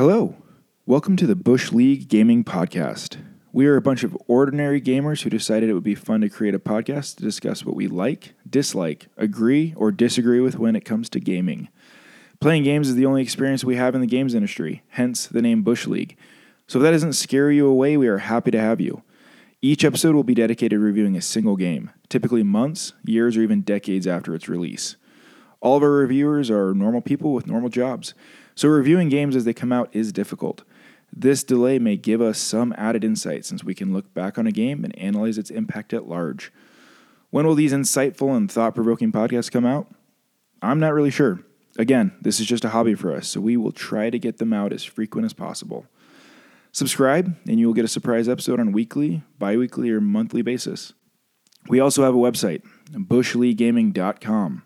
Hello, welcome to the Bush League Gaming Podcast. We are a bunch of ordinary gamers who decided it would be fun to create a podcast to discuss what we like, dislike, agree, or disagree with when it comes to gaming. Playing games is the only experience we have in the games industry, hence the name Bush League. So if that doesn't scare you away, we are happy to have you. Each episode will be dedicated to reviewing a single game, typically months, years, or even decades after its release. All of our reviewers are normal people with normal jobs, so reviewing games as they come out is difficult. This delay may give us some added insight since we can look back on a game and analyze its impact at large. When will these insightful and thought-provoking podcasts come out? I'm not really sure. Again, this is just a hobby for us, so we will try to get them out as frequent as possible. Subscribe, and you will get a surprise episode on a weekly, bi-weekly, or monthly basis. We also have a website, BushLeagueGaming.com,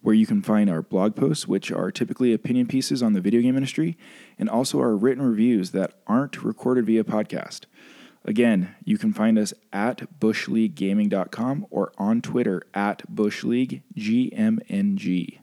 where you can find our blog posts, which are typically opinion pieces on the video game industry, and also our written reviews that aren't recorded via podcast. Again, you can find us at BushLeagueGaming.com or on Twitter at BushLeagueGMNG.